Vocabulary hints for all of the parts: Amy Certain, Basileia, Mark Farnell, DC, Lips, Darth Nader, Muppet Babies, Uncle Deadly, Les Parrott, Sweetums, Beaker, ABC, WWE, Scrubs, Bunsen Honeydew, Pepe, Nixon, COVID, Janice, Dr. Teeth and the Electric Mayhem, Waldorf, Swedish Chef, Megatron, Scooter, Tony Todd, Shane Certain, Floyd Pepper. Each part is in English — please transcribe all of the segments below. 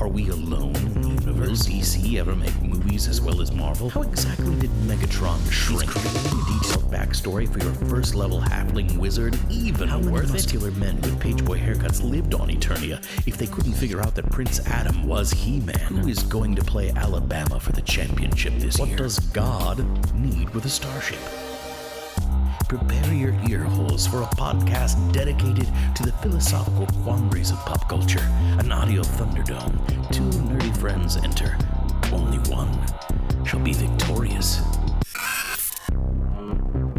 Are we alone in the universe? Did DC ever make movies as well as Marvel? How exactly did Megatron shrink? He's creating a detailed backstory for your first-level halfling wizard. Even how many muscular men with pageboy haircuts lived on Eternia if they couldn't figure out that Prince Adam was He-Man? Who is going to play Alabama for the championship this year? What does God need with a starship? Prepare your ear holes for a podcast dedicated to the philosophical quandaries of pop culture. An audio thunderdome. Two nerdy friends enter. Only one shall be victorious.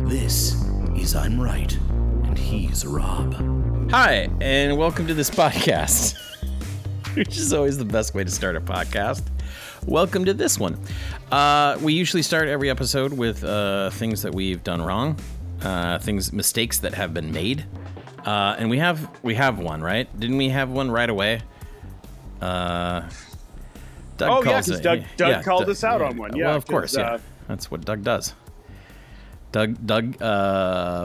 This is I'm Right, and he's Rob. Hi, and welcome to this podcast, which is always the best way to start a podcast. Welcome to this one. We usually start every episode with things that we've done wrong. Mistakes that have been made, and we have one, right? Didn't we have one right away? Doug called us out on one. Yeah, well, of course, yeah. That's what Doug does. Doug,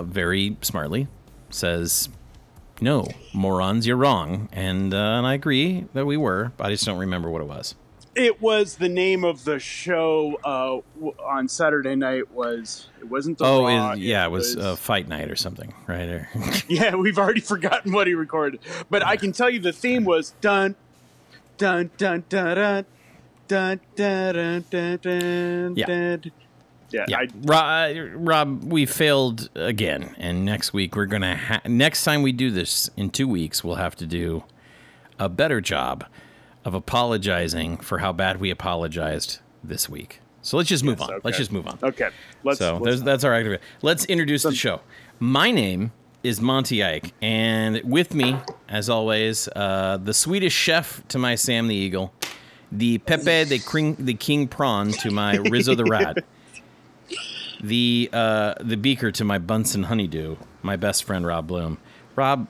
very smartly says, "No, morons, you're wrong," and I agree that we were. But I just don't remember what it was. It was the name of the show on Saturday night. It was Fight Night or something, right? Or yeah, we've already forgotten what he recorded, but I can tell you the theme was dun dun dun dun dun dun dun dun dun. Yeah. Rob, we failed again, and next week we're gonna. Next time we do this in 2 weeks, we'll have to do a better job of apologizing for how bad we apologized this week. So let's just move on. Okay. Let's just move on. Okay. That's our activity. Let's introduce the show. My name is Monty Ike, and with me, as always, the Swedish Chef to my Sam the Eagle, the Pepe the King Prawn to my Rizzo the Rat, the Beaker to my Bunsen Honeydew, my best friend Rob Bloom. Rob,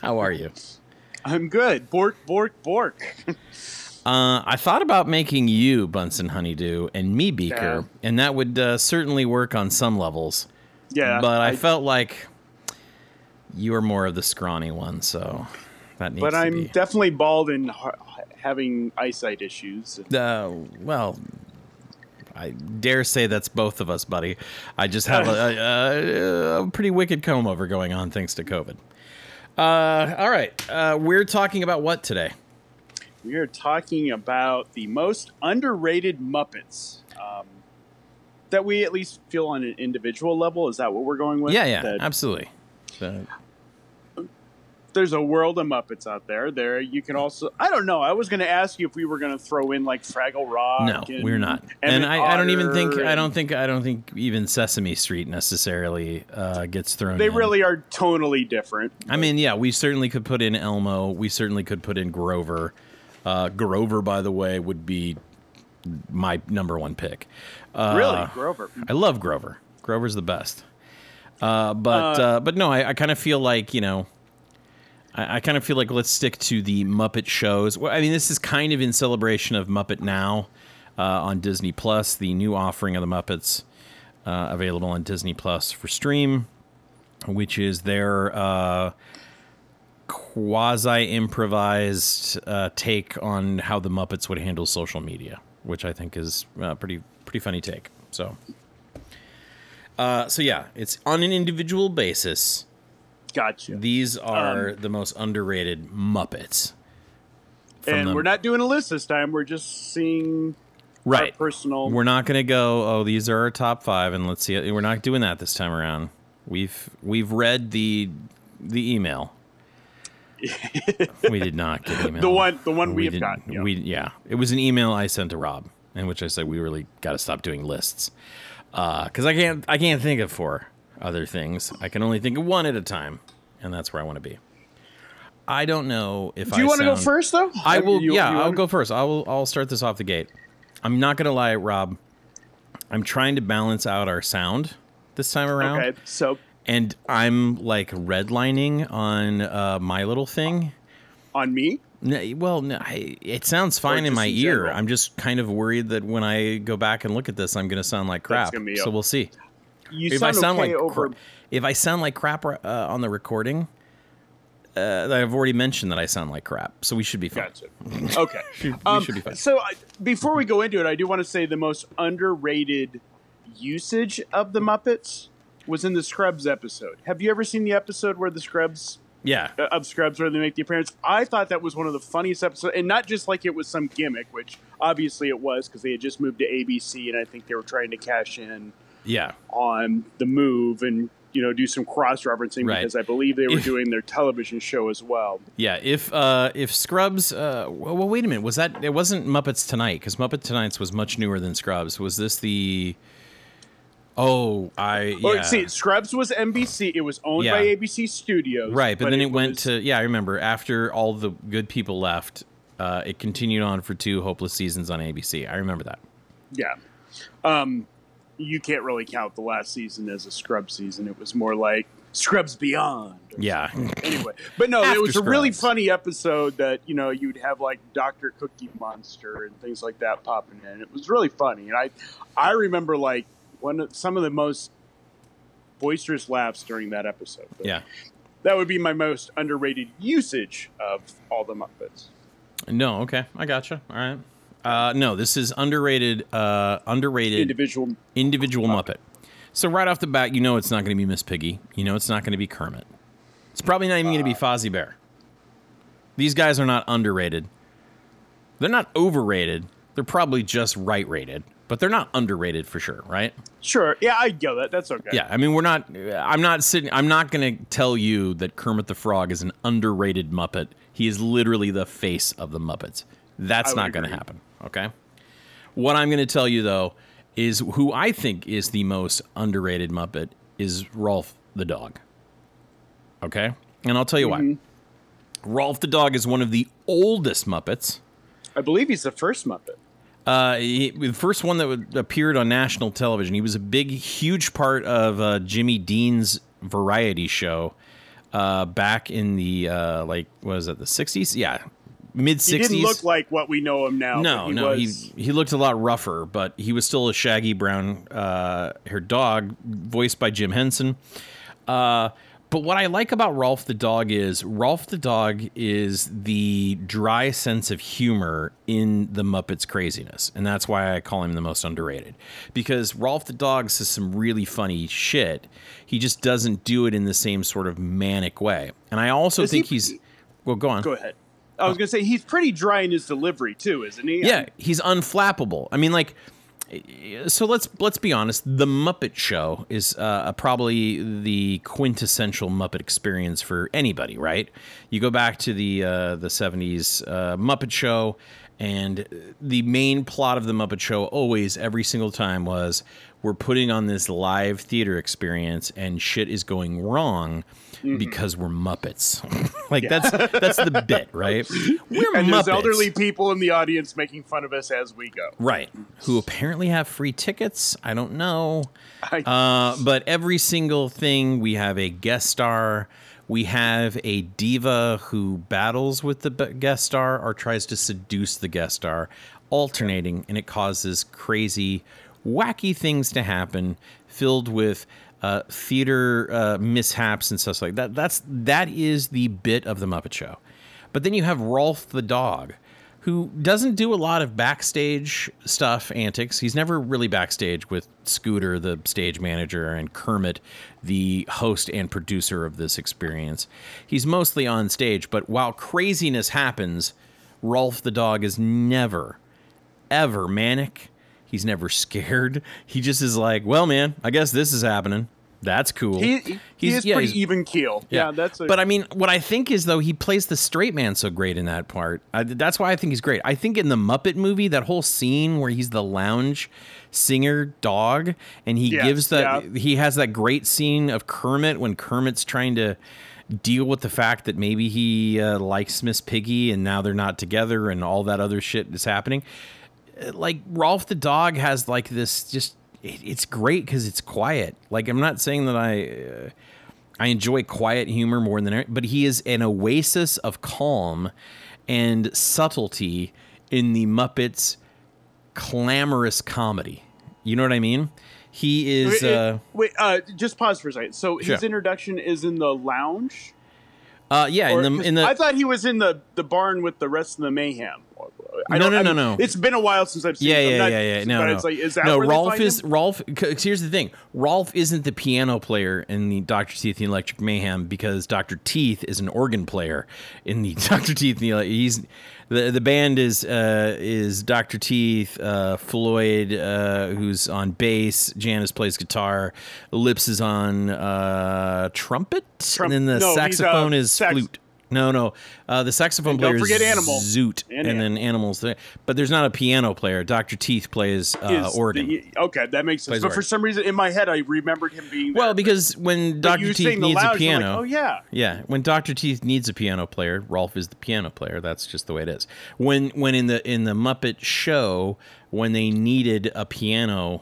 how are you? I'm good. Bork, bork, bork. I thought about making you Bunsen Honeydew and me Beaker, and that would certainly work on some levels. Yeah. But I felt like you were more of the scrawny one, so that needs to be. But I'm definitely bald and having eyesight issues. Well, I dare say that's both of us, buddy. I just have a pretty wicked comb-over going on thanks to COVID. All right. We're talking about what today? We are talking about the most underrated Muppets that we at least feel on an individual level. Is that what we're going with? Yeah, that absolutely. There's a world of Muppets out there. There, you can also. I don't know. I was going to ask you if we were going to throw in like Fraggle Rock. No, we're not. And I don't even think. I don't think even Sesame Street necessarily gets thrown in. They really are tonally different. I mean, yeah, we certainly could put in Elmo. We certainly could put in Grover. Grover, by the way, would be my number one pick. Really, Grover. I love Grover. Grover's the best. But no, I kind of feel like, you know. I kind of feel like let's stick to the Muppet shows. Well, I mean, this is kind of in celebration of Muppet Now on Disney Plus, the new offering of the Muppets available on Disney Plus for stream, which is their quasi-improvised take on how the Muppets would handle social media, which I think is a pretty funny take. So yeah, it's on an individual basis. Gotcha. These are the most underrated Muppets. And we're not doing a list this time. We're just seeing our personal. We're not going to go, oh, these are our top five, and let's see it. We're not doing that this time around. We've read the email. We did not get email. The one we have gotten. Yeah. It was an email I sent to Rob, in which I said we really got to stop doing lists because I can't think of four. Other things. I can only think of one at a time, and that's where I want to be. I don't know if I. Do you want to go first, though? I will. I'll go first. I'll start this off the gate. I'm not gonna lie, Rob. I'm trying to balance out our sound this time around. Okay. So. And I'm like redlining on my little thing. On me? No, it sounds fine in my ear. General. I'm just kind of worried that when I go back and look at this, I'm going to sound like crap. So we'll see. If I sound like crap on the recording, I've already mentioned that I sound like crap, so we should be fine. Gotcha. Okay. We should be fine. So before we go into it, I do want to say the most underrated usage of the Muppets was in the Scrubs episode. Have you ever seen the episode where the Scrubs... Yeah. Of Scrubs where they make the appearance. I thought that was one of the funniest episodes, and not just like it was some gimmick, which obviously it was because they had just moved to ABC, and I think they were trying to cash in on the move and, do some cross-referencing because I believe they were doing their television show as well. Yeah, if Scrubs... well, wait a minute. Was that... It wasn't Muppets Tonight because Muppet Tonight's was much newer than Scrubs. Was this the... Scrubs was NBC. It was owned by ABC Studios. Right, but then it went to... Yeah, I remember. After all the good people left, it continued on for 2 hopeless seasons on ABC. I remember that. Yeah. You can't really count the last season as a Scrubs season. It was more like Scrubs Beyond. Yeah. Anyway. But no, it was a really funny episode that, you'd have like Dr. Cookie Monster and things like that popping in. It was really funny. And I remember like... some of the most boisterous laughs during that episode. But yeah. That would be my most underrated usage of all the Muppets. No, okay. I gotcha. All right. No, this is underrated individual Muppet. So right off the bat, it's not going to be Miss Piggy. It's not going to be Kermit. It's probably not even going to be Fozzie Bear. These guys are not underrated. They're not overrated. They're probably just right-rated. But they're not underrated for sure, right? Sure. Yeah, I get that. That's okay. Yeah, I mean, I'm not going to tell you that Kermit the Frog is an underrated Muppet. He is literally the face of the Muppets. That's not going to happen, okay? What I'm going to tell you, though, is who I think is the most underrated Muppet is Rowlf the dog, okay? And I'll tell you why. Rowlf the dog is one of the oldest Muppets. I believe he's the first Muppet. The first one that appeared on national television. He was a big, huge part of Jimmy Dean's variety show back in the, the 60s? Yeah, mid-60s. He didn't look like what we know him now. No, he looked a lot rougher, but he was still a shaggy brown-haired dog, voiced by Jim Henson. But what I like about Rowlf the dog is the dry sense of humor in the Muppets' craziness. And that's why I call him the most underrated. Because Rowlf the dog says some really funny shit. He just doesn't do it in the same sort of manic way. And I also think he's... Well, go on. Go ahead. I was going to say, he's pretty dry in his delivery, too, isn't he? Yeah, he's unflappable. I mean, like... So let's be honest. The Muppet Show is probably the quintessential Muppet experience for anybody, right? You go back to the 70s Muppet Show, and the main plot of the Muppet Show always, every single time, was we're putting on this live theater experience, and shit is going wrong because we're Muppets. That's the bit, right? We're and Muppets. There's elderly people in the audience making fun of us as we go. Right. Who apparently have free tickets. I don't know. But every single thing, we have a guest star. We have a diva who battles with the guest star or tries to seduce the guest star, alternating, and it causes crazy... wacky things to happen, filled with theater mishaps and stuff like that. That is the bit of the Muppet Show. But then you have Rowlf the dog, who doesn't do a lot of backstage stuff, antics. He's never really backstage with Scooter, the stage manager, and Kermit, the host and producer of this experience. He's mostly on stage, but while craziness happens, Rowlf the dog is never, ever manic. He's never scared. He just is like, well, man, I guess this is happening. That's cool. He's pretty even keel. Yeah. But I mean, what I think is, though, he plays the straight man so great in that part. That's why I think he's great. I think in the Muppet movie, that whole scene where he's the lounge singer dog, and he has that great scene of Kermit when Kermit's trying to deal with the fact that maybe he likes Miss Piggy, and now they're not together, and all that other shit is happening. Like, Rowlf the dog has like this, just it's great because it's quiet. Like, I'm not saying that I enjoy quiet humor more than, but he is an oasis of calm and subtlety in the Muppets' clamorous comedy. You know what I mean? He is... Wait, just pause for a second. So his introduction is in the lounge? Yeah. Or, in the I thought he was in the barn with the rest of the mayhem. No. It's been a while since I've seen him. Yeah. No. It's like, is that where Rowlf they find him? Rowlf, here's the thing. Rowlf isn't the piano player in the Dr. Teeth and the Electric Mayhem because Dr. Teeth is an organ player in the Dr. Teeth and the Electric. He's... The band is Dr. Teeth, Floyd, who's on bass, Janice plays guitar, Lips is on trumpet, and then the saxophone is flute. The saxophone player is Animal. Zoot, and then Animal's there. But there's not a piano player. Dr. Teeth plays organ. Okay, that makes sense. But for some reason, in my head, I remembered him being there. Well, because when Dr. Teeth needs a piano... Like, when Dr. Teeth needs a piano player, Rowlf is the piano player. That's just the way it is. When in the Muppet Show, when they needed a piano,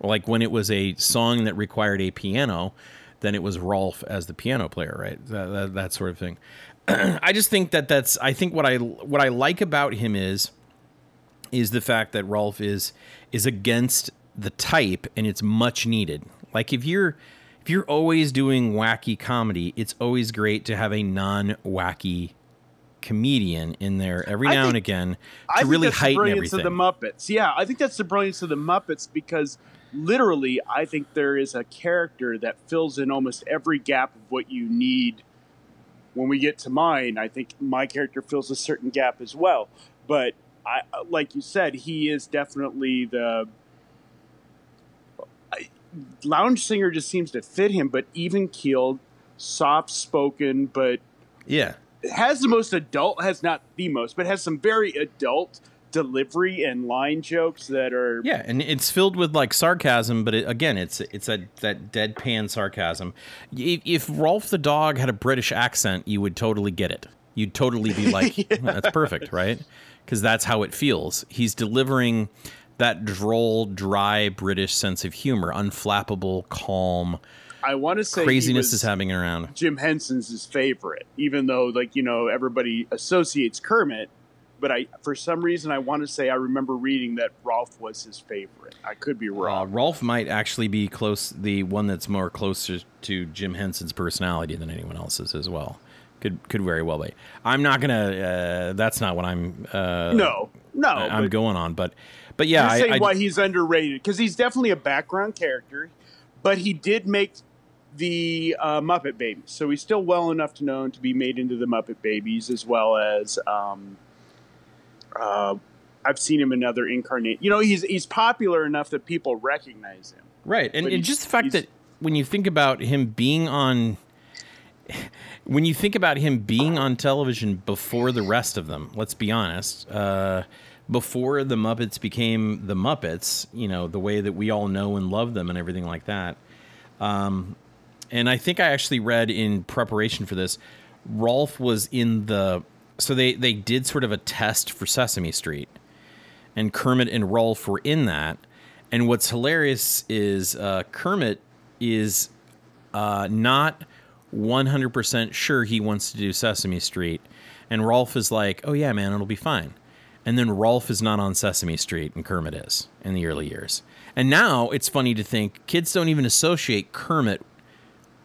like when it was a song that required a piano, then it was Rowlf as the piano player, right? That sort of thing. I just think that's what I like about him is the fact that Rowlf is against the type, and it's much needed. Like if you're always doing wacky comedy, it's always great to have a non-wacky comedian in there every now and again to really heighten everything. I think that's the brilliance of the Muppets. Yeah, I think that's the brilliance of the Muppets because literally I think there is a character that fills in almost every gap of what you need. When we get to mine, I think my character fills a certain gap as well. But I, like you said, he is definitely the lounge singer just seems to fit him, but even-keeled, soft-spoken, but has some very adult delivery and line jokes that are... Yeah, and it's filled with like sarcasm, but it's that deadpan sarcasm. If Rowlf the dog had a British accent, you would totally get it. You'd totally be like, that's perfect, right? Because that's how it feels. He's delivering that droll, dry British sense of humor, unflappable, calm. I want to say craziness is happening around. Jim Henson's his favorite, even though everybody associates Kermit. But for some reason, I want to say I remember reading that Rowlf was his favorite. I could be wrong. Rowlf might actually be the one that's more closer to Jim Henson's personality than anyone else's as well. Could very well be. I'm not gonna. That's not what I'm. I'm going on. But yeah, you're saying why he's underrated because he's definitely a background character, but he did make the Muppet Babies, so he's still well enough to known to be made into the Muppet Babies as well as. I've seen him in other incarnate. He's popular enough that people recognize him. Right. And just the fact that when you think about him being on television before the rest of them, let's be honest, before the Muppets became the Muppets, the way that we all know and love them and everything like that. And I think I actually read in preparation for this, Rowlf was in the... So they did sort of a test for Sesame Street, and Kermit and Rowlf were in that. And what's hilarious is Kermit is not 100% sure he wants to do Sesame Street. And Rowlf is like, oh, yeah, man, it'll be fine. And then Rowlf is not on Sesame Street, and Kermit is in the early years. And now it's funny to think kids don't even associate Kermit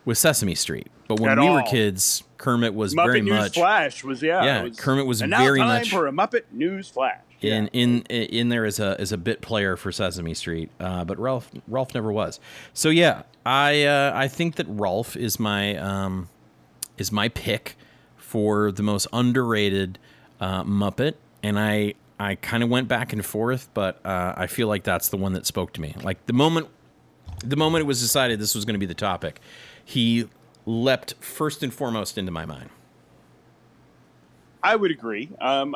with Sesame Street. But when we were kids... Kermit was Muppet very News much Flash was Kermit was and now very time much for a Muppet News Flash in there as a bit player for Sesame Street, but Rowlf never was. So yeah, I think that Rowlf is my pick for the most underrated Muppet, and I kind of went back and forth, but I feel like that's the one that spoke to me. Like the moment it was decided this was going to be the topic, he leapt first and foremost into my mind. I would agree. And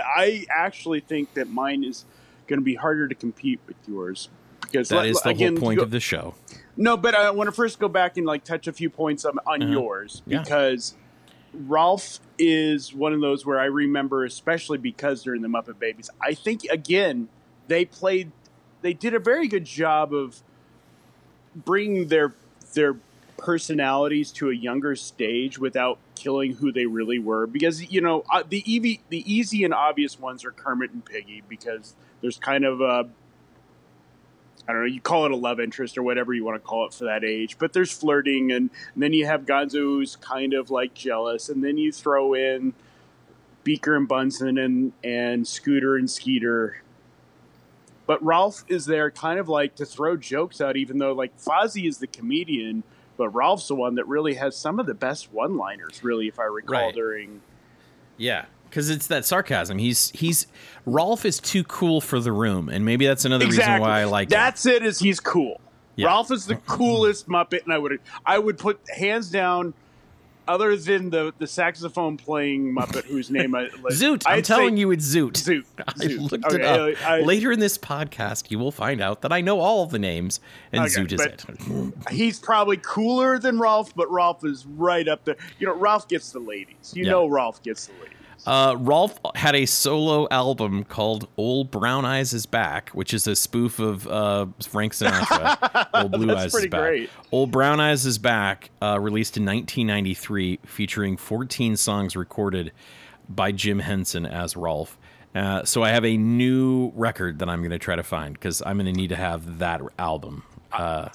I actually think that mine is going to be harder to compete with yours because that is the whole point of the show. No, but I want to first go back and touch a few points on yours because Rowlf is one of those where I remember, especially because they're in the Muppet Babies. I think again, they did a very good job of bringing their personalities to a younger stage without killing who they really were. Because, you know, the easy and obvious ones are Kermit and Piggy, because there's kind of a, I don't know, you call it a love interest or whatever you want to call it for that age, but there's flirting, and then you have Gonzo who's kind of like jealous, and then you throw in Beaker and Bunsen and Scooter and Skeeter. But Rowlf is there kind of like to throw jokes out, even though like Fozzie is the comedian, but Ralph's the one that really has some of the best one-liners, really, if I recall, right. During... Yeah, because it's that sarcasm. Rowlf is too cool for the room, and maybe that's another reason why I like him. That's it, is he's cool. Yeah. Rowlf is the coolest Muppet, and I would put hands down, other than the saxophone-playing Muppet whose name I... Like, Zoot! I'm telling you, it's Zoot. Zoot. I looked it up. Later in this podcast, you will find out that I know all the names, and okay, Zoot is it. He's probably cooler than Rowlf, but Rowlf is right up there. You know, Rowlf gets the ladies. Rowlf gets the ladies. Rowlf had a solo album called Old Brown Eyes is Back, which is a spoof of Frank Sinatra. Old Blue Eyes is Back. Great. Old Brown Eyes is Back, released in 1993, featuring 14 songs recorded by Jim Henson as Rowlf. So I have a new record that I'm going to try to find, because I'm going to need to have that album.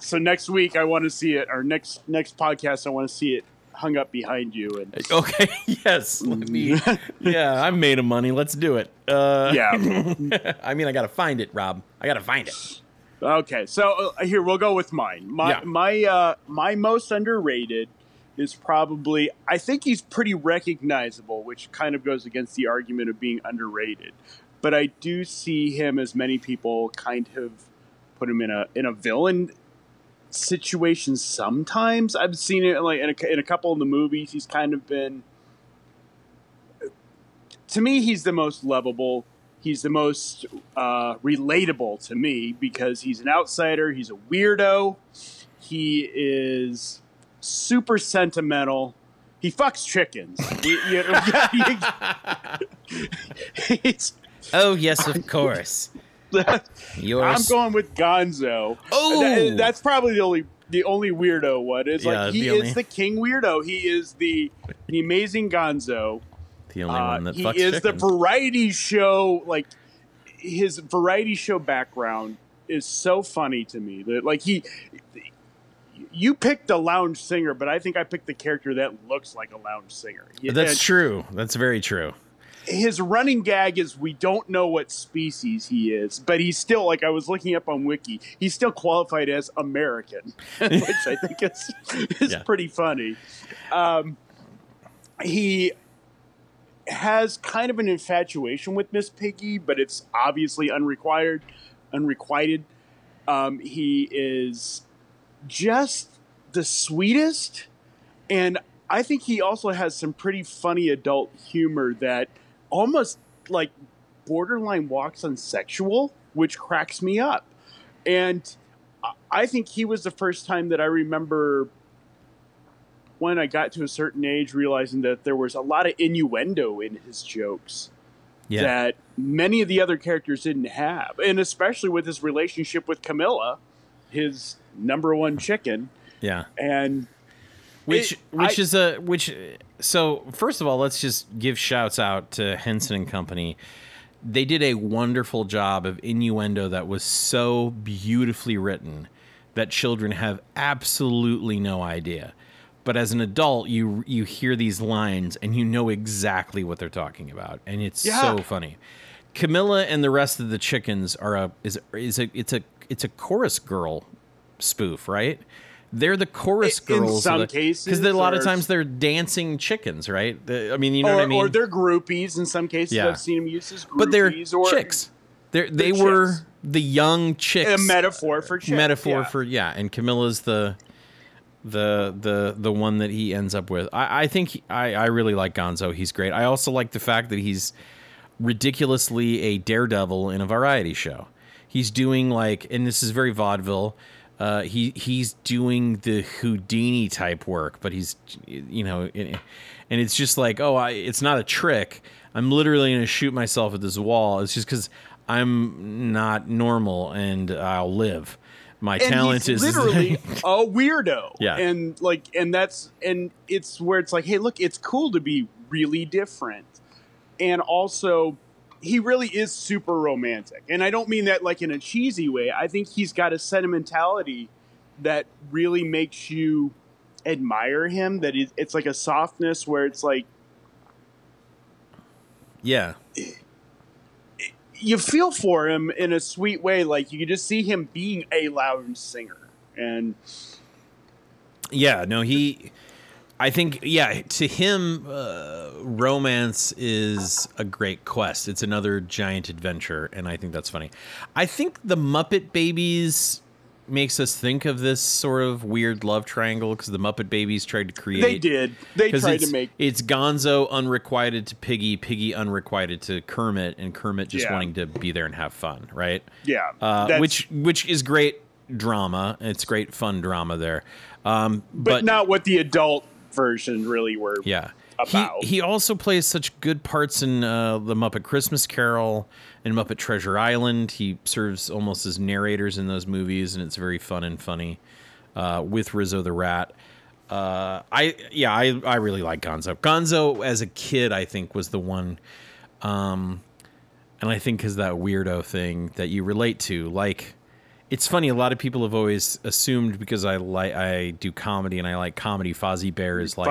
So next week I want to see it, or next podcast I want to see it hung up behind you. And okay, yes, let me. Yeah, I'm made of money. Let's do it. Yeah. I mean, I gotta find it, Rob. I gotta find it. Okay, so here we'll go with mine. My most underrated is probably, I think he's pretty recognizable, which kind of goes against the argument of being underrated. But I do see him, as many people kind of put him in a villain situations sometimes. I've seen it like in a couple of the movies. He's kind of been, to me, he's the most lovable. He's the most relatable to me, because he's an outsider. He's a weirdo. He is super sentimental. He fucks chickens. Oh, yes, of course. I'm going with Gonzo. Oh, that's probably the only weirdo one. It's is the king weirdo. He is the amazing Gonzo. The only one that fucks chickens. The variety show. Like, his variety show background is so funny to me. That like you picked the lounge singer, but I think I picked the character that looks like a lounge singer. That's true. That's very true. His running gag is we don't know what species he is, but he's still, like I was looking up on Wiki, he's still qualified as American, which I think is pretty funny. He has kind of an infatuation with Miss Piggy, but it's obviously unrequited. He is just the sweetest, and I think he also has some pretty funny adult humor that almost like borderline walks on sexual, which cracks me up. And I think he was the first time that I remember, when I got to a certain age, realizing that there was a lot of innuendo in his jokes that many of the other characters didn't have. And especially with his relationship with Camilla, his number one chicken. Yeah. And so first of all, let's just give shouts out to Henson and Company. They did a wonderful job of innuendo that was so beautifully written that children have absolutely no idea. But as an adult, you hear these lines and you know exactly what they're talking about, and it's so funny. Camilla and the rest of the chickens are it's a chorus girl spoof, right? They're the chorus girls. In some cases. Because a lot of times they're dancing chickens, right? What I mean? Or they're groupies in some cases. Yeah. I've seen them used as groupies. But they're chicks. They were the young chicks. A metaphor for chicks. And Camilla's the one that he ends up with. I think I really like Gonzo. He's great. I also like the fact that he's ridiculously a daredevil in a variety show. He's doing and this is very vaudeville, he's doing the Houdini type work, but he's, you know, and it's just like, it's not a trick. I'm literally going to shoot myself at this wall. It's just because I'm not normal and I'll live. my talent is literally a weirdo. Yeah. And it's where it's like, hey, look, it's cool to be really different. And also, he really is super romantic. And I don't mean that like in a cheesy way. I think he's got a sentimentality that really makes you admire him, that it's like a softness where it's like, yeah, you feel for him in a sweet way. Like you can just see him being a lounge singer. And yeah, no, to him, romance is a great quest. It's another giant adventure. And I think that's funny. I think the Muppet Babies makes us think of this sort of weird love triangle because the Muppet Babies tried to create. They did. They tried to make. It's Gonzo unrequited to Piggy, Piggy unrequited to Kermit, and Kermit just wanting to be there and have fun, right? Yeah. Which is great drama. It's great fun drama there. But not what the adult version really were about. He also plays such good parts in the Muppet Christmas Carol and Muppet Treasure Island. He serves almost as narrators in those movies, and it's very fun and funny with Rizzo the Rat. I really like Gonzo. Gonzo as a kid, I think, was the one, and I think is that weirdo thing that you relate to. Like, it's funny. A lot of people have always assumed because I do comedy and I like comedy, Fozzie Bear is my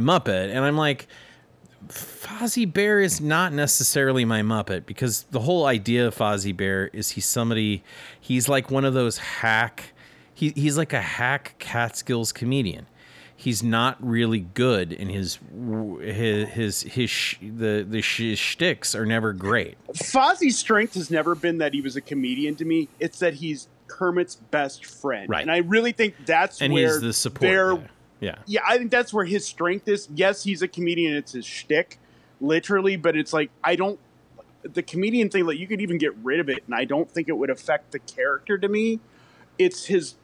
Muppet, and I'm like, Fozzie Bear is not necessarily my Muppet, because the whole idea of Fozzie Bear is he's like one of those hack. He's like a hack Catskills comedian. He's not really good, and his shticks are never great. Fozzie's strength has never been that he was a comedian to me. It's that he's Kermit's best friend, right? And I really think that's where he's the support. Yeah, I think that's where his strength is. Yes, he's a comedian; it's his shtick, literally. But it's like the comedian thing. Like you could even get rid of it, and I don't think it would affect the character. To me, it's his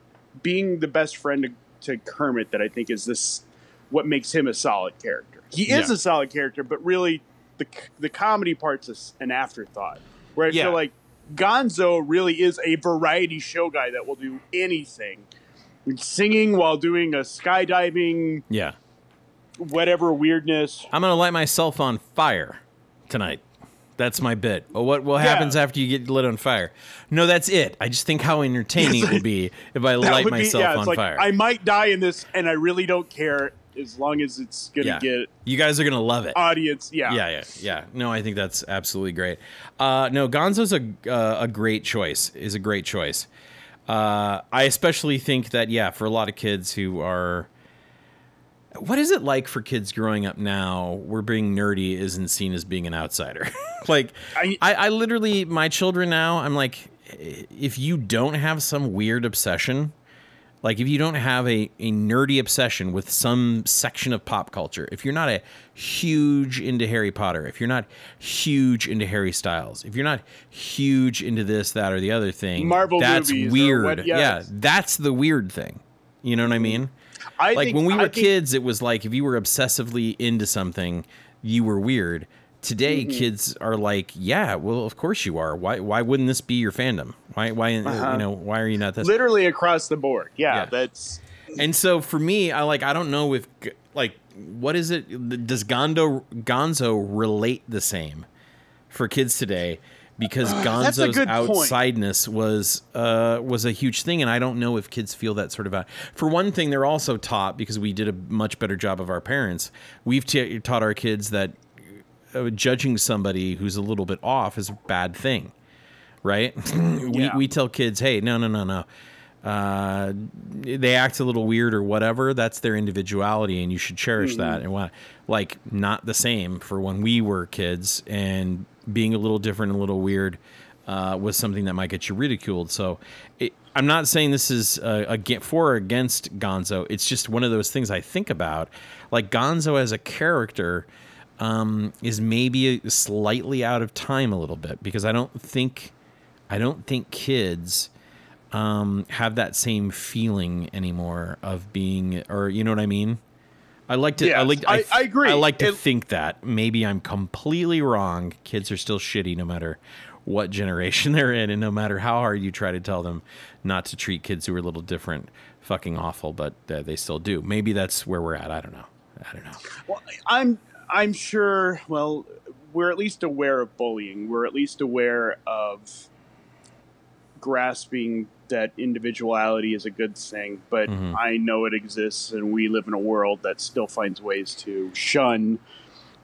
being the best friend to Kermit that I think is what makes him a solid character. He is a solid character, but really the comedy part's an afterthought. Where I feel like Gonzo really is a variety show guy that will do anything. Singing while doing a skydiving. Yeah. Whatever weirdness. I'm going to light myself on fire tonight. That's my bit. What happens after you get lit on fire? No, that's it. I just think how entertaining it would be if I light myself on fire. I might die in this, and I really don't care as long as it's going to get... You guys are going to love it. Audience, Yeah. No, I think that's absolutely great. No, Gonzo's a great choice, is a great choice. I especially think that, for a lot of kids who are... What is it like for kids growing up now where being nerdy isn't seen as being an outsider? Like, I literally, my children now, I'm like, if you don't have some weird obsession, like if you don't have a nerdy obsession with some section of pop culture, if you're not a huge into Harry Potter, if you're not huge into Harry Styles, if you're not huge into this, that, or the other thing, Marvel that's weird. That's the weird thing. You know what I mean? When we were kids, it was like if you were obsessively into something, you were weird. Today, kids are like, yeah, well, of course you are. Why wouldn't this be your fandom? Why are you not this? Literally across the board. Yeah. That's. And so for me, I don't know if what is it? Does Gonzo relate the same for kids today? Because Gonzo's outsideness was a huge thing, and I don't know if kids feel that sort of out. For one thing, they're also taught, because we did a much better job of our parents, we've taught our kids that judging somebody who's a little bit off is a bad thing, right? We tell kids, hey, no. They act a little weird or whatever. That's their individuality, and you should cherish that. And not the same for when we were kids, and being a little different and a little weird was something that might get you ridiculed. So I'm not saying this is for or against Gonzo. It's just one of those things I think about. Like Gonzo as a character is maybe slightly out of time a little bit, because I don't think kids. Have that same feeling anymore of being, or you know what I mean? I agree. I like to think that maybe I'm completely wrong. Kids are still shitty no matter what generation they're in, and no matter how hard you try to tell them not to treat kids who are a little different fucking awful, but they still do. Maybe that's where we're at. I don't know. Well, I'm sure, well, we're at least aware of bullying. We're at least aware of grasping that individuality is a good thing, but mm-hmm. I know it exists, and we live in a world that still finds ways to shun.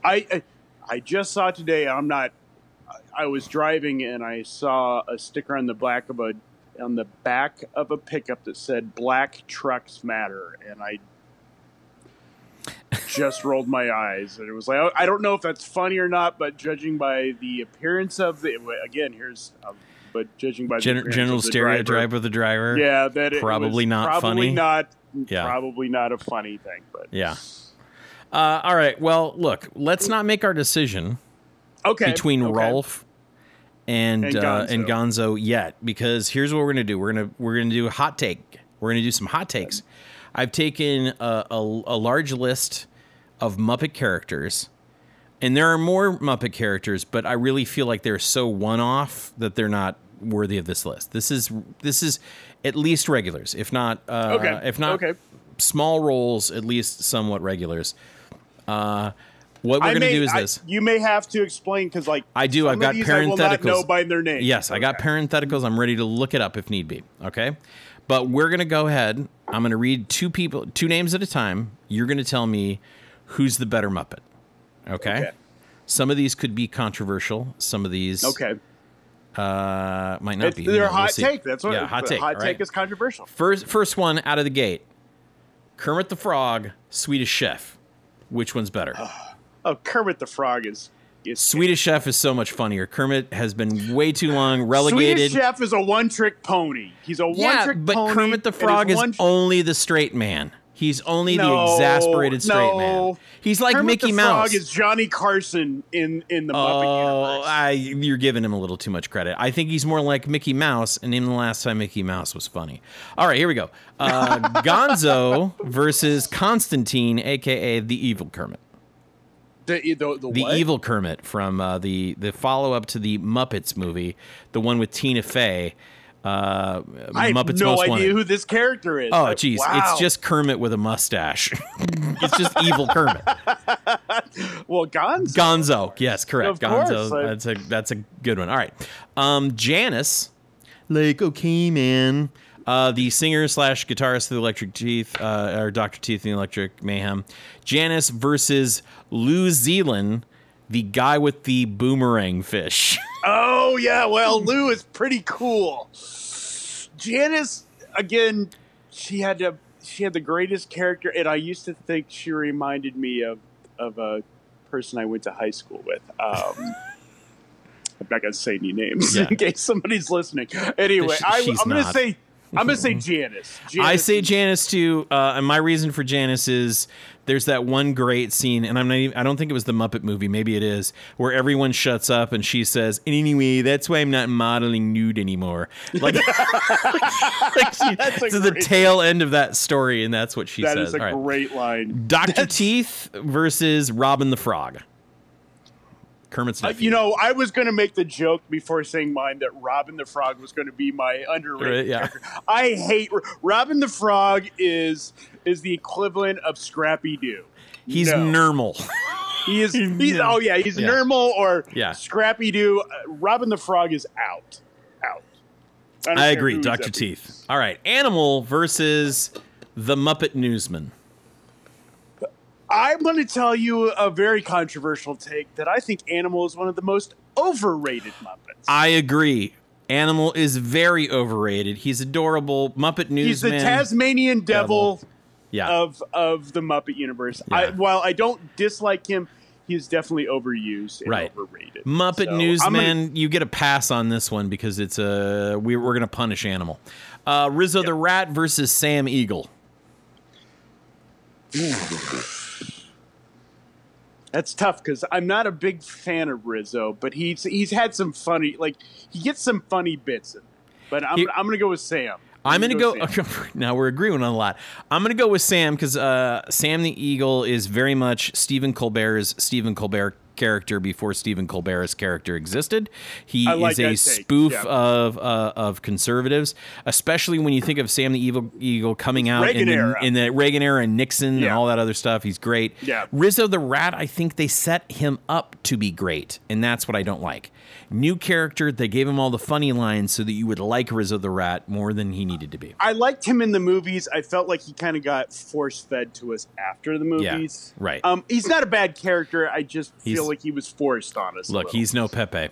I just saw today, I was driving and I saw a sticker on the back of a pickup that said "Black Trucks Matter," and I just rolled my eyes. And it was like, I don't know if that's funny or not, but judging by the appearance of the general stereotype of the driver, yeah, that probably not a funny thing, but yeah. All right, well, look, let's not make our decision. Okay. Between Rowlf and Gonzo yet, because here's what we're gonna do. We're gonna do a hot take. We're gonna do some hot takes. I've taken a large list of Muppet characters, and there are more Muppet characters, but I really feel like they're so one off that they're not worthy of this list. This is at least regulars, if not small roles, at least somewhat regulars. What we're going to do is this. You may have to explain, because I do. I've got parentheticals. I will not know by their name. Yes, okay. I got parentheticals. I'm ready to look it up if need be. Okay, but we're going to go ahead. I'm going to read two names at a time. You're going to tell me who's the better Muppet. Okay. Some of these could be controversial. Some of these might not be. They're hot take. That's what. Yeah, hot take. Hot take is controversial. First one out of the gate. Kermit the Frog, Swedish Chef. Which one's better? Oh, Kermit the Frog is Swedish Chef is so much funnier. Kermit has been way too long relegated. Swedish Chef is a one-trick pony. He's a one-trick pony. Yeah, but Kermit the Frog is only the straight man. He's only the exasperated straight man. He's like Kermit Mickey Mouse. Kermit the Frog is Johnny Carson in the Muppet universe. You're giving him a little too much credit. I think he's more like Mickey Mouse, and even the last time Mickey Mouse was funny. All right, here we go. Gonzo versus Constantine, a.k.a. the evil Kermit. The evil Kermit from the follow-up to the Muppets movie, the one with Tina Fey. I Muppets have no idea wanted. Who this character is. Oh, jeez. Like, wow. It's just Kermit with a mustache. It's just evil Kermit. Well, Gonzo. Yes, correct. Of Gonzo. Course. That's a good one. All right. Janice. Like, okay, man. The singer / guitarist of the Electric Teeth, or Dr. Teeth and the Electric Mayhem. Janice versus Lou Zealand, the guy with the boomerang fish. Oh, yeah. Well, Lou is pretty cool. Janice, again, she had the greatest character, and I used to think she reminded me of a person I went to high school with. I'm not going to say any names in case somebody's listening. Anyway, I'm going to say... I'm going to say Janice. I say Janice too. And my reason for Janice is there's that one great scene, and I don't think it was the Muppet movie. Maybe it is, where everyone shuts up and she says, "Anyway, that's why I'm not modeling nude anymore." Like, that's to the tail end of that story, and that's what she says. That is a great line. Dr. Teeth versus Robin the Frog. Kermit's nephew. I was going to make the joke before saying mine that Robin the Frog was going to be my underrated character. I hate Robin the Frog is the equivalent of Scrappy-Doo. He's normal. He's normal or Scrappy-Doo. Robin the Frog is out. I agree, Dr. Teeth. All right, Animal versus the Muppet Newsman. I'm going to tell you a very controversial take that I think Animal is one of the most overrated Muppets. I agree. Animal is very overrated. He's adorable. Muppet Newsman. He's the Tasmanian devil of the Muppet universe. Yeah. While I don't dislike him, he's definitely overused and overrated. Muppet Newsman, you get a pass on this one because it's we're going to punish Animal. Rizzo the Rat versus Sam Eagle. That's tough because I'm not a big fan of Rizzo, but he's had some funny, he gets some funny bits in there. But I'm going to go with Sam. I'm going to go. Now we're agreeing on a lot. I'm going to go with Sam because Sam the Eagle is very much Stephen Colbert's Stephen Colbert character before Stephen Colbert's character existed. He is a spoof of conservatives, especially when you think of Sam the Evil Eagle coming out in the Reagan era and Nixon and all that other stuff. He's great. Yeah. Rizzo the Rat, I think they set him up to be great, and that's what I don't like. New character, they gave him all the funny lines so that you would like Rizzo the Rat more than he needed to be. I liked him in the movies. I felt like he kind of got force-fed to us after the movies. Yeah, right. He's not a bad character. I just feel like he was forced on us. Look, he's no Pepe.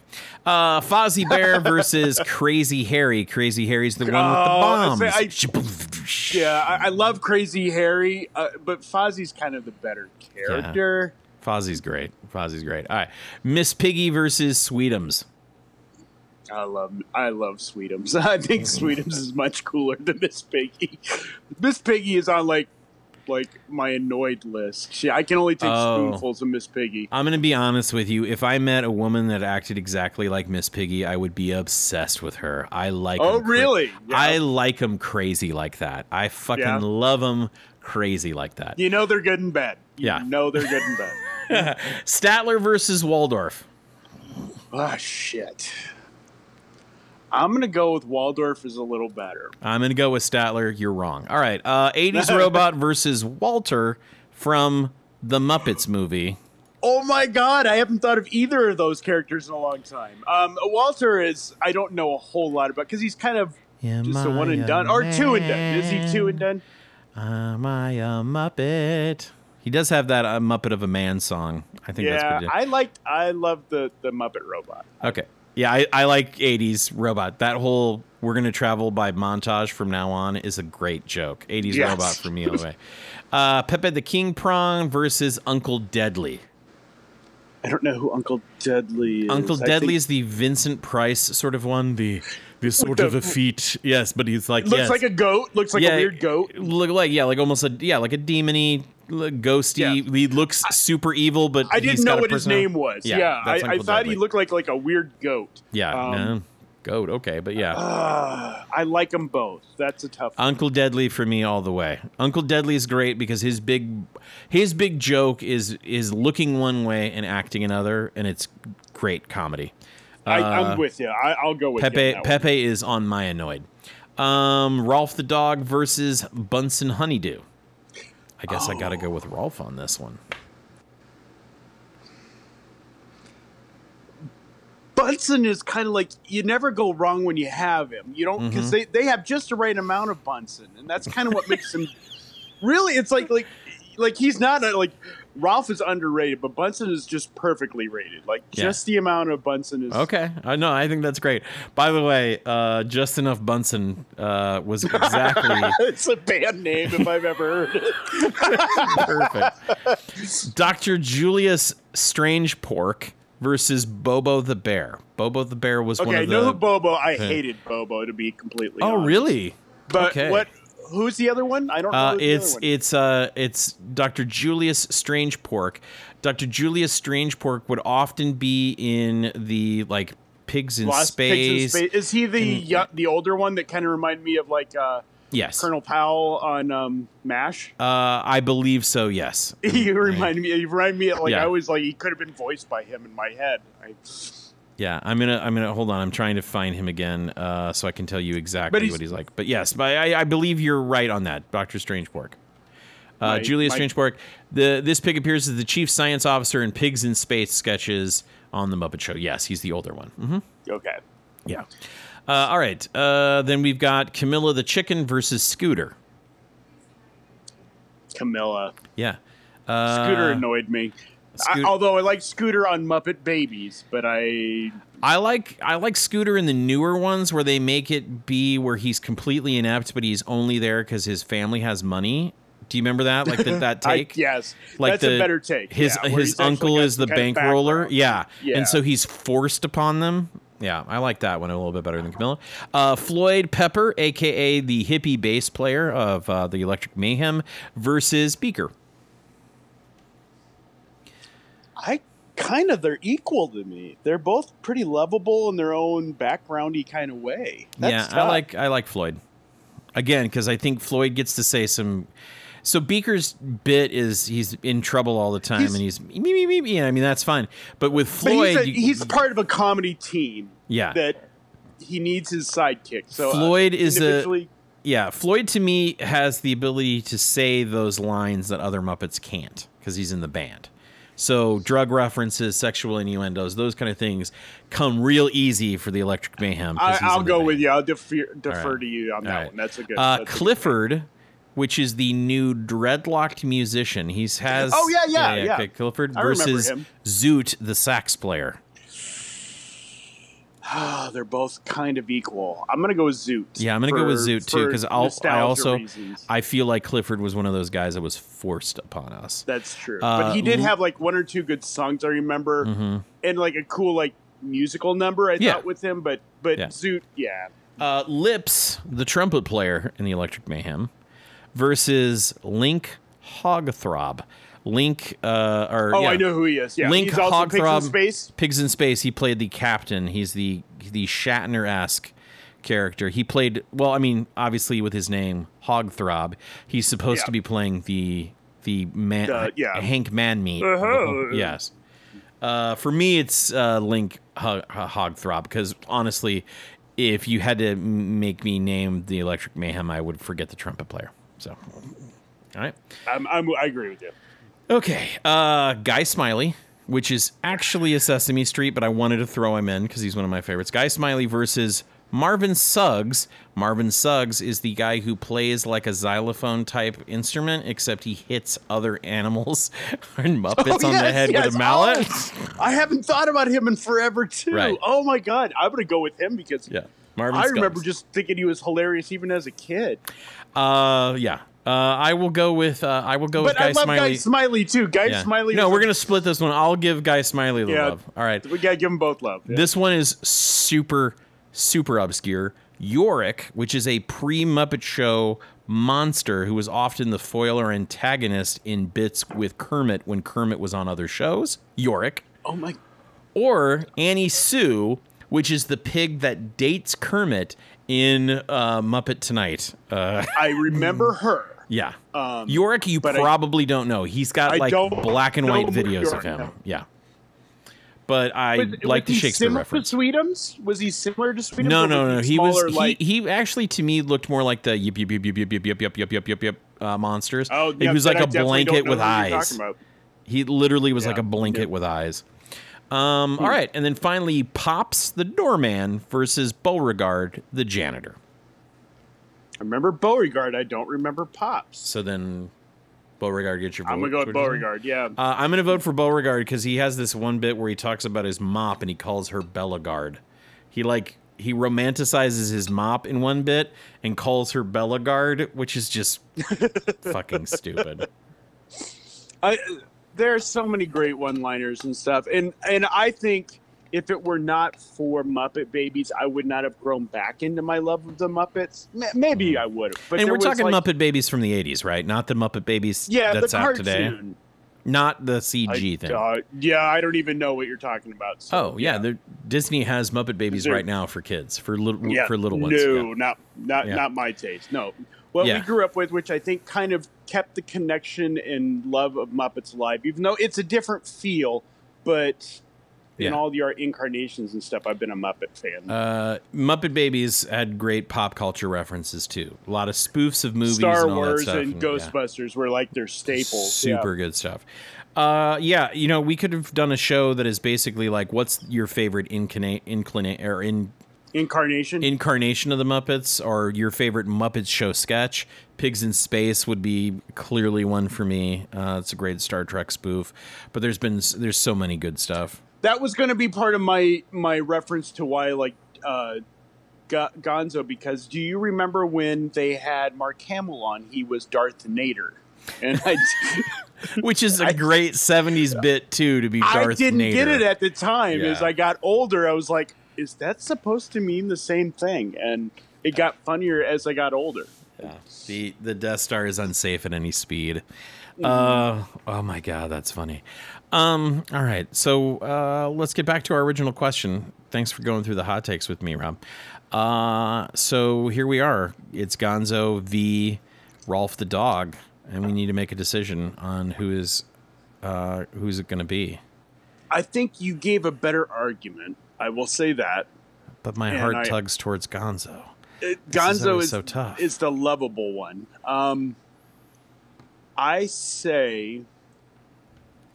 Fozzie Bear versus Crazy Harry. Crazy Harry's the one with the bombs. I love Crazy Harry, but Fozzie's kind of the better character. Yeah. Fozzie's great. All right. Miss Piggy versus Sweetums. I love Sweetums. I think Sweetums is much cooler than Miss Piggy. Miss Piggy is on like my annoyed list. I can only take spoonfuls of Miss Piggy. I'm going to be honest with you. If I met a woman that acted exactly like Miss Piggy, I would be obsessed with her. I like them. Oh, really? Yeah. I like them crazy like that. I fucking love them crazy like that. You know they're good and bad. Statler versus Waldorf. Oh, shit. I'm going to go with Waldorf is a little better. I'm going to go with Statler. You're wrong. All right. 80s Robot versus Walter from the Muppets movie. Oh, my God. I haven't thought of either of those characters in a long time. Walter is, I don't know a whole lot about, because he's kind of just a one and done. Or two and done. Is he two and done? Am I a Muppet? He does have that Muppet of a Man song. I think that's pretty good. I love the Muppet Robot. Okay. Yeah, I like 80s Robot. That whole we're going to travel by montage from now on is a great joke. 80s Robot for me, anyway. Pepe the King Prong versus Uncle Deadly. I don't know who Uncle Deadly is. Uncle Deadly is the Vincent Price sort of one, the sort of a feat. Yes, but he's like... Looks like a goat. Looks like a weird goat. Like a demon-y, ghosty. Yeah. He looks super evil, but I didn't know what his name was. I thought he looked like a weird goat. Goat. Okay, but I like them both. That's a tough one. Uncle Deadly for me all the way. Uncle Deadly is great because his big joke is looking one way and acting another, and it's great comedy. I'm with you. I'll go with Pepe. Pepe is on my annoyed. Rowlf the dog versus Bunsen Honeydew. I guess I got to go with Rowlf on this one. Bunsen is kind of like, you never go wrong when you have him. You don't, because they have just the right amount of Bunsen, and that's kind of what makes him really. It's like he's not like Rowlf is underrated, but Bunsen is just perfectly rated. Like just the amount of Bunsen is okay. I know. I think that's great. By the way, just enough Bunsen was exactly. It's a band name if I've ever heard it. Perfect. Dr. Julius Strangepork versus Bobo the Bear. Bobo the Bear was one of the. Okay, no Bobo. I hated Bobo to be completely. Oh, honest. Really? But what? Who's the other one? I don't know. It's Dr. Julius Strangepork. Dr. Julius Strangepork would often be in the Pigs in Space. Is he the older one that kind of reminded me of Colonel Powell on MASH? I believe so. Yes. You remind me. I was he could have been voiced by him in my head. I'm gonna hold on. I'm trying to find him again, so I can tell you exactly what he's like. But yes, I believe you're right on that, Dr. Strangepork. Julius Strangepork. This pig appears as the chief science officer in Pigs in Space sketches on the Muppet Show. Yes, he's the older one. Mm-hmm. Okay. Yeah. All right. Then we've got Camilla the chicken versus Scooter. Camilla. Yeah. Scooter annoyed me. Although I like Scooter on Muppet Babies, but I like Scooter in the newer ones where they make it be where he's completely inept, but he's only there because his family has money. Do you remember that? Like that take? Yes. That's a better take. His uncle is the bankroller. Yeah. And so he's forced upon them. Yeah, I like that one a little bit better than Camilla. Floyd Pepper, a.k.a. the hippie bass player of the Electric Mayhem, versus Beaker. They're equal to me. They're both pretty lovable in their own backgroundy kind of way. That's tough. I like Floyd again because I think Floyd gets to say some So Beaker's bit is he's in trouble all the time, and he's me, me, me, me. I mean, that's fine. But with Floyd... But he's part of a comedy team. Yeah. That he needs his sidekick. So Floyd is a... Yeah, Floyd to me has the ability to say those lines that other Muppets can't because he's in the band. So drug references, sexual innuendos, those kind of things come real easy for the Electric Mayhem. I'll go with you. I'll defer to you on that one. That's a good one. Clifford, which is the new dreadlocked musician. Yeah. Clifford versus Zoot, the sax player. They're both kind of equal. I'm going to go with Zoot. Yeah, I'm going to go with Zoot, too, because I feel like Clifford was one of those guys that was forced upon us. That's true. But he did have, like, one or two good songs, I remember, and, like, a cool, like, musical number, I thought, with him. But Zoot, Lips, the trumpet player in the Electric Mayhem, versus Link Hogthrob. I know who he is. Yeah. Link Hogthrob, Pigs in Space. Pigs in Space. He played the captain. He's the Shatner-esque character. He played obviously with his name Hogthrob, he's supposed to be playing the man, Hank Manmeat. Uh-huh. Yes. For me, it's Link Hogthrob because honestly, if you had to make me name the Electric Mayhem, I would forget the trumpet player. So, all right, I agree with you. Okay, Guy Smiley, which is actually a Sesame Street, but I wanted to throw him in because he's one of my favorites. Guy Smiley versus Marvin Suggs. Marvin Suggs is the guy who plays like a xylophone-type instrument, except he hits other animals and Muppets on the head with a mallet. Oh, I haven't thought about him in forever, too. Right. Oh, my God. I'm going to go with him because Marvin Suggs. Remember just thinking he was hilarious even as a kid. I will go with Guy Smiley. But I love Guy Smiley, too. Guy Smiley. No, we're going to split this one. I'll give Guy Smiley the love. All right. We got to give them both love. Yeah. This one is super, super obscure. Yorick, which is a pre-Muppet Show monster who was often the foil or antagonist in bits with Kermit when Kermit was on other shows. Yorick. Oh, my. Or Annie Sue, which is the pig that dates Kermit in Muppet Tonight. I remember her. Yeah. Yorick, you probably don't know. He's got black and white videos of him. No. Yeah. But I like the Shakespeare reference. Was he similar to Sweetums? No. He was. He actually, to me, looked more like the yip monsters. Oh, yeah. He was like a blanket with eyes. He literally was like a blanket with eyes. All right. And then finally, Pops the doorman versus Beauregard the janitor. I remember Beauregard. I don't remember Pops. So then Beauregard gets your vote. I'm going to go with Beauregard, I'm going to vote for Beauregard because he has this one bit where he talks about his mop and he calls her Bellegarde. He romanticizes his mop in one bit and calls her Bellegarde, which is just fucking stupid. There are so many great one-liners and stuff. And I think if it were not for Muppet Babies, I would not have grown back into my love of the Muppets. Maybe I would have. But and we're talking Muppet Babies from the 80s, right? Not the Muppet Babies that's out today. Not the CG thing. I don't even know what you're talking about. So, Disney has Muppet Babies right now for kids, for little ones. No, not my taste. No. What we grew up with, which I think kind of kept the connection and love of Muppets alive, even though it's a different feel, but in all the art incarnations and stuff, I've been a Muppet fan. Muppet Babies had great pop culture references, too. A lot of spoofs of movies Star Wars and Ghostbusters were like their staples. Super good stuff. We could have done a show that is basically like, what's your favorite incarnation of the Muppets, or your favorite Muppet Show sketch. Pigs in Space would be clearly one for me. It's a great Star Trek spoof, but there's so many good stuff. That was going to be part of my reference to why I like Gonzo, because do you remember when they had Mark Hamill on? He was Darth Nader. Which is a great 70s bit too, to be Darth Nader. I didn't get it at the time. As I got older, I was like, is that supposed to mean the same thing? And it got funnier as I got older. Yeah. The Death Star is unsafe at any speed. Oh, my God, that's funny. All right, so let's get back to our original question. Thanks for going through the hot takes with me, Rob. So here we are. It's Gonzo v. Rowlf the dog. and we need to make a decision on who's it going to be. I think you gave a better argument. I will say that. But my heart tugs towards Gonzo. Gonzo is so tough. Is the lovable one. I say.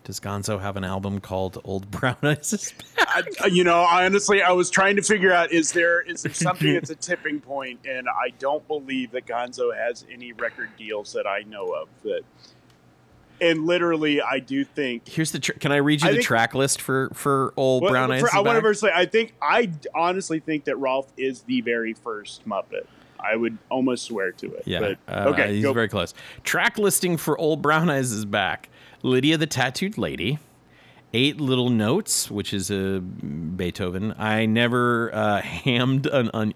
Does Gonzo have an album called Old Brown Eyes is Back? I was trying to figure out, is there something that's a tipping point? And I don't believe that Gonzo has any record deals that I know of. And literally, I do think... Here's the... Can I read you the track list for Old Brown Eyes? I want to first say, I honestly think that Rowlf is the very first Muppet. I would almost swear to it. Yeah. But, okay, he's very close. Track listing for Old Brown Eyes is Back. Lydia the Tattooed Lady. 8 Little Notes, which is a Beethoven. I never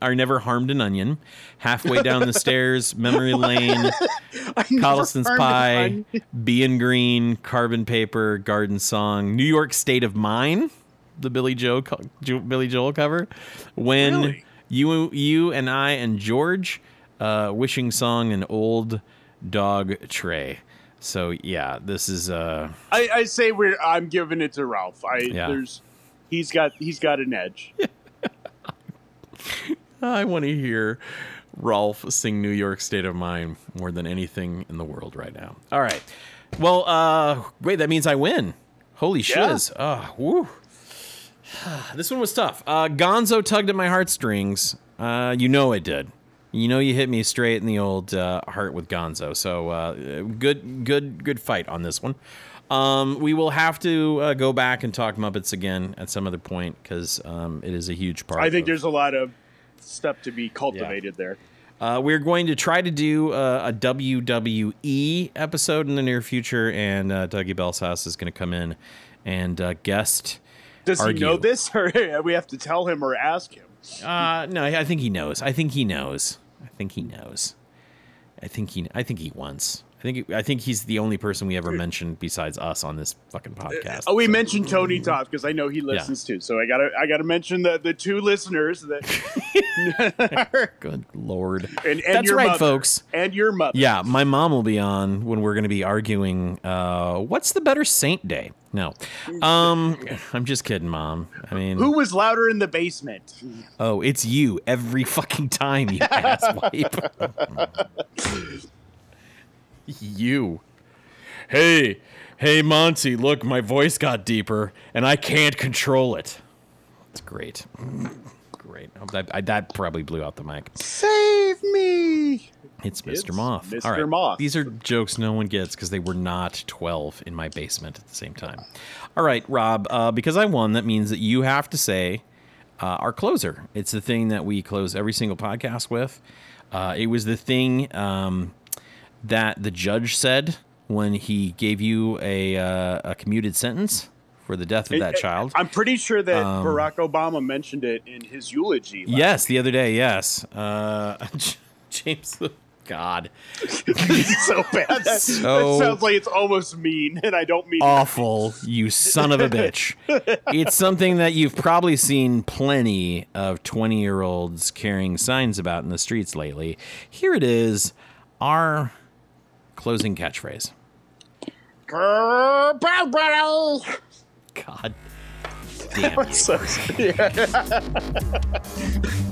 never harmed an onion. Halfway Down the Stairs, Memory Lane, Collison's Pie, Be in Green, Carbon Paper, Garden Song, New York State of Mind, the Billy Joel cover. When really? you and I and George, Wishing Song, and Old Dog Tray. So yeah, this is. I say I'm giving it to Rowlf. He's got an edge. I want to hear Rowlf sing "New York State of Mind" more than anything in the world right now. All right, well, wait, that means I win. Holy shiz! Yeah. Woo. This one was tough. Gonzo tugged at my heartstrings. It did. You hit me straight in the old heart with Gonzo. So good fight on this one. We will have to go back and talk Muppets again at some other point because it is a huge part. I think there's a lot of stuff to be cultivated there. We're going to try to do a WWE episode in the near future, and Dougie Belsas is going to come in and guest. Does he know this, or we have to tell him or ask him? No, I think he knows. I think he wants. I think he's the only person we ever mentioned besides us on this fucking podcast. Oh, we mentioned Tony Todd because I know he listens too. So I gotta mention the two listeners that. Good Lord! And that's your right, mother. Folks. And your mother. Yeah, my mom will be on when we're going to be arguing. What's the better Saint Day? No, I'm just kidding, Mom. I mean, who was louder in the basement? Oh, it's you every fucking time, you asswipe. You. Hey, Monty, look, my voice got deeper, and I can't control it. It's great. Great. That probably blew out the mic. Save me! It's Mr. Moth. Mr. All right. Moth. These are jokes no one gets because they were not 12 in my basement at the same time. All right, Rob, because I won, that means that you have to say our closer. It's the thing that we close every single podcast with. It was the thing... that the judge said when he gave you a commuted sentence for the death of that child. I'm pretty sure that Barack Obama mentioned it in his eulogy. Yes, the other day, yes. James, God. It's so bad. That sounds like it's almost mean, and I don't mean awful, that. You son of a bitch. It's something that you've probably seen plenty of 20-year-olds carrying signs about in the streets lately. Here it is, our... closing catchphrase. God damn it.